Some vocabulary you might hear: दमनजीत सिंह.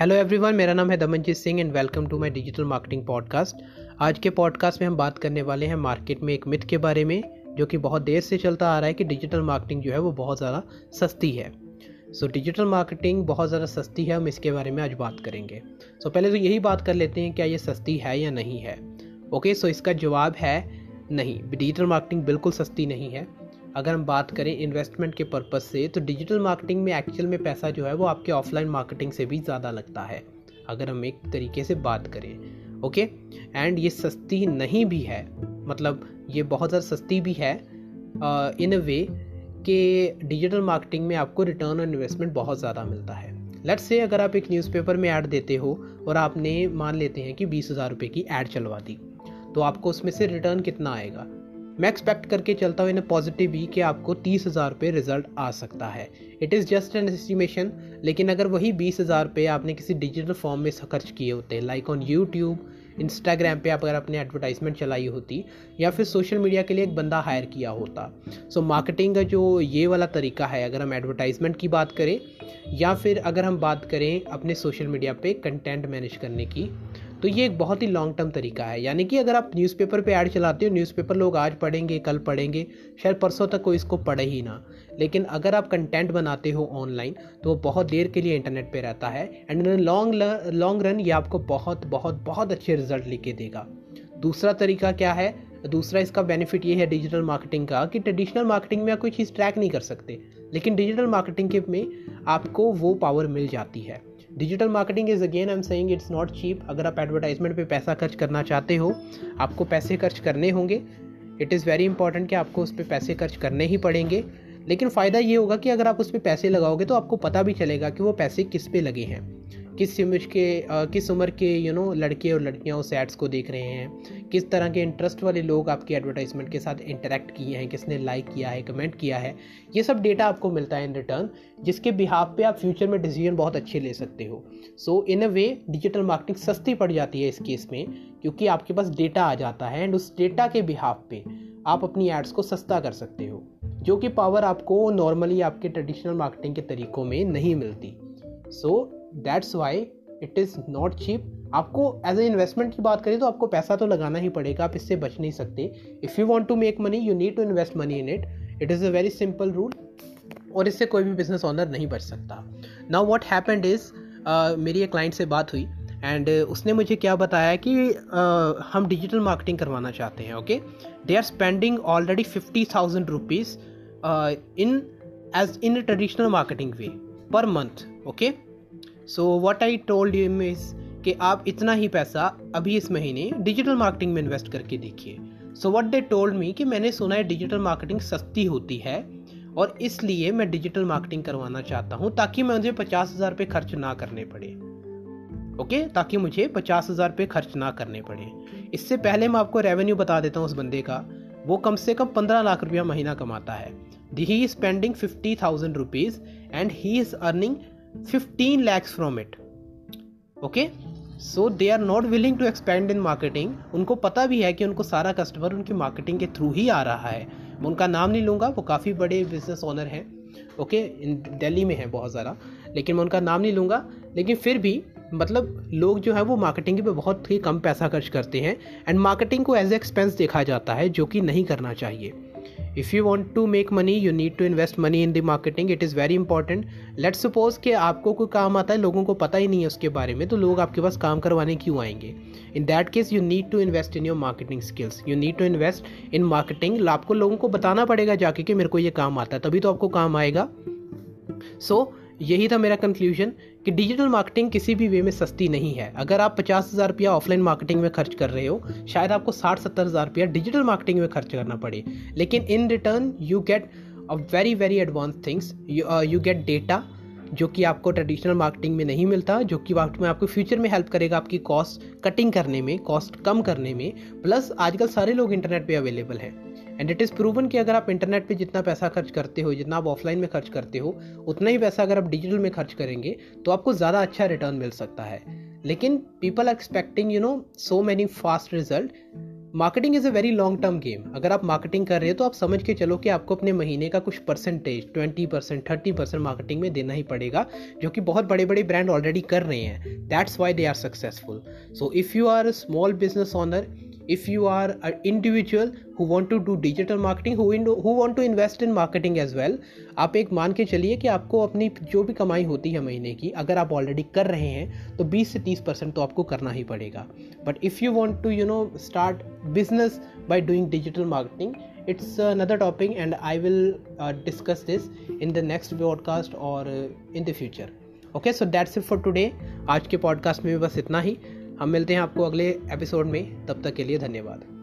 Hello everyone, मेरा नाम है दमनजीत सिंह and welcome to my digital marketing podcast. आज के पॉडकास्ट में हम बात करने वाले हैं मार्केट में एक मिथ के बारे में जो कि बहुत देर से चलता आ रहा है कि डिजिटल मार्केटिंग जो है वो बहुत ज़्यादा सस्ती है। डिजिटल मार्केटिंग बहुत ज़्यादा सस्ती है, हम इसके बारे में आज बात करेंगे। पहले तो यही बात कर लेते हैं, क्या ये सस्ती है या नहीं है। ओके, इसका जवाब है नहीं, डिजिटल मार्केटिंग बिल्कुल सस्ती नहीं है। अगर हम बात करें इन्वेस्टमेंट के पर्पस से तो डिजिटल मार्केटिंग में एक्चुअल में पैसा जो है वो आपके ऑफलाइन मार्केटिंग से भी ज़्यादा लगता है, अगर हम एक तरीके से बात करें। ओके, एंड ये सस्ती नहीं भी है, मतलब ये बहुत ज़्यादा सस्ती भी है इन अ वे कि डिजिटल मार्केटिंग में आपको रिटर्न ऑन इन्वेस्टमेंट बहुत ज़्यादा मिलता है। लेट्स से अगर आप एक न्यूज़पेपर में ऐड देते हो और आपने मान लेते हैं कि 20,000 रुपये की ऐड चलवा दी, तो आपको उसमें से रिटर्न कितना आएगा। मैं एक्सपेक्ट करके चलता हूँ इन पॉजिटिव भी कि आपको 30,000 रुपये रिजल्ट आ सकता है। It is just an estimation. लेकिन अगर वही 20,000 रुपये आपने किसी डिजिटल फॉर्म में खर्च किए होते हैं, लाइक ऑन यूट्यूब, इंस्टाग्राम पे आप अगर अपने एडवर्टाइजमेंट चलाई होती या फिर सोशल मीडिया के लिए एक बंदा हायर किया होता। सो मार्केटिंग का जो ये वाला तरीका है, अगर हम एडवर्टाइजमेंट की बात करें या फिर अगर हम बात करें अपने सोशल मीडिया पे कंटेंट मैनेज करने की, तो ये एक बहुत ही लॉन्ग टर्म तरीका है। यानी कि अगर आप न्यूज़पेपर पे ऐड चलाते हो, न्यूज़पेपर लोग आज पढ़ेंगे, कल पढ़ेंगे, शायद परसों तक कोई इसको पढ़े ही ना। लेकिन अगर आप कंटेंट बनाते हो ऑनलाइन तो वो बहुत देर के लिए इंटरनेट पे रहता है एंड लॉन्ग रन ये आपको बहुत बहुत बहुत अच्छे रिजल्ट लेके देगा। दूसरा तरीका क्या है, दूसरा इसका बेनिफिट ये है डिजिटल मार्केटिंग का कि ट्रेडिशनल मार्केटिंग में आप कोई चीज़ ट्रैक नहीं कर सकते, लेकिन डिजिटल मार्केटिंग के में आपको वो पावर मिल जाती है। Digital marketing is again I am saying it's not cheap. अगर आप एडवर्टाइजमेंट पे पैसा खर्च करना चाहते हो, आपको पैसे खर्च करने होंगे। इट इज़ वेरी इंपॉर्टेंट कि आपको उस पर पैसे खर्च करने ही पड़ेंगे। लेकिन फ़ायदा ये होगा कि अगर आप उस पर पैसे लगाओगे तो आपको पता भी चलेगा कि वो पैसे किस पे लगे हैं, किस उम्र के लड़के और लड़कियां उस एड्स को देख रहे हैं, किस तरह के इंटरेस्ट वाले लोग आपकी एडवर्टाइजमेंट के साथ इंटरेक्ट किए हैं, किसने लाइक किया है, कमेंट किया है। ये सब डेटा आपको मिलता है इन रिटर्न, जिसके बिहाफ पे आप फ्यूचर में डिसीजन बहुत अच्छे ले सकते हो। सो इन अ वे डिजिटल मार्केटिंग सस्ती पड़ जाती है इस केस में, क्योंकि आपके पास डेटा आ जाता है एंड उस डेटा के बिहाफ पे आप अपनी एड्स को सस्ता कर सकते हो, जो कि पावर आपको नॉर्मली आपके ट्रेडिशनल मार्केटिंग के तरीकों में नहीं मिलती। So That's why it is not cheap. आपको एज ए इन्वेस्टमेंट की बात करें तो आपको पैसा तो लगाना ही पड़ेगा, आप इससे बच नहीं सकते। If you want to make money you need to invest money in it. It is a very simple rule और इससे कोई भी बिजनेस ऑनर नहीं बच सकता। नाउ वॉट हैपेंड इज़, मेरी एक क्लाइंट से बात हुई एंड उसने मुझे क्या बताया कि हम डिजिटल मार्केटिंग करवाना चाहते हैं। Okay, they are spending already 50,000 rupees in traditional marketing way per month. Okay, so what I told him is कि आप इतना ही पैसा अभी इस महीने डिजिटल मार्केटिंग में इन्वेस्ट करके देखिए। So what they told me कि मैंने सुना है डिजिटल मार्केटिंग सस्ती होती है और इसलिए मैं डिजिटल मार्केटिंग करवाना चाहता हूँ ताकि मुझे 50,000 रुपये खर्च ना करने पड़े। ओके, ताकि मुझे 50,000 रुपये खर्च ना करने पड़े। इससे पहले मैं आपको रेवेन्यू बता देता हूँ उस बंदे का, वो कम से कम 15 लाख रुपया महीना कमाता है। He is spending 50,000 rupees and he is earning 15 lakhs from it. Okay? So they are not willing to expand in marketing. उनको पता भी है कि उनको सारा कस्टमर उनकी मार्केटिंग के थ्रू ही आ रहा है। मैं उनका नाम नहीं लूँगा, वो काफ़ी बड़े बिजनेस ओनर हैं। ओके, दिल्ली में हैं बहुत सारा, लेकिन मैं उनका नाम नहीं लूँगा। लेकिन फिर भी मतलब लोग जो है वो मार्केटिंग पे बहुत ही कम पैसा खर्च करते हैं एंड मार्केटिंग को एज ए एक्सपेंस देखा जाता है, जो कि नहीं करना चाहिए। If you want to make money, you need to invest money in the marketing. It is very important. Let's suppose कि आपको कोई काम आता है, लोगों को पता ही नहीं है उसके बारे में, तो लोग आपके पास काम करवाने क्यों आएंगे। In that case, you need to invest in your marketing skills. You need to invest in marketing. आपको लोगों को बताना पड़ेगा जाके कि मेरे को ये काम आता है, तभी तो आपको काम आएगा। So यही था मेरा कंक्लूजन कि डिजिटल मार्केटिंग किसी भी वे में सस्ती नहीं है। अगर आप 50,000 रुपया ऑफलाइन मार्केटिंग में खर्च कर रहे हो, शायद आपको 60-70,000 रुपया डिजिटल मार्केटिंग में खर्च करना पड़े। लेकिन in return you get a very very advance things, you get data जो कि आपको ट्रेडिशनल मार्केटिंग में नहीं मिलता, जो कि वक्त में आपको फ्यूचर में हेल्प करेगा आपकी कॉस्ट कटिंग करने में, कॉस्ट कम करने में। प्लस आजकल सारे लोग इंटरनेट पे अवेलेबल हैं एंड इट इज़ प्रूवन कि अगर आप इंटरनेट पे जितना पैसा खर्च करते हो, जितना आप ऑफलाइन में खर्च करते हो, उतना ही पैसा अगर आप डिजिटल में खर्च करेंगे तो आपको ज़्यादा अच्छा रिटर्न मिल सकता है। लेकिन people are expecting so many fast result. Marketing is a very long term game. अगर आप मार्केटिंग कर रहे हो तो आप समझ के चलो कि आपको अपने महीने का कुछ परसेंटेज 20% 30% मार्केटिंग में देना ही पड़ेगा, जो कि बहुत बड़े बड़े ब्रांड ऑलरेडी कर रहे हैं। That's why they are successful. So if you are a small business owner, if you are an individual who want to do digital marketing, who want to invest in marketing as well, आप एक मान के चलिए कि आपको अपनी जो भी कमाई होती है महीने की, अगर आप ऑलरेडी कर रहे हैं तो 20 से 30% तो आपको करना ही पड़ेगा। But if you want to start business by doing digital marketing, it's another topic and I will discuss this in the next broadcast or in the future. Okay, so that's it for today. आज के podcast में भी बस इतना ही। हम मिलते हैं आपको अगले एपिसोड में, तब तक के लिए धन्यवाद।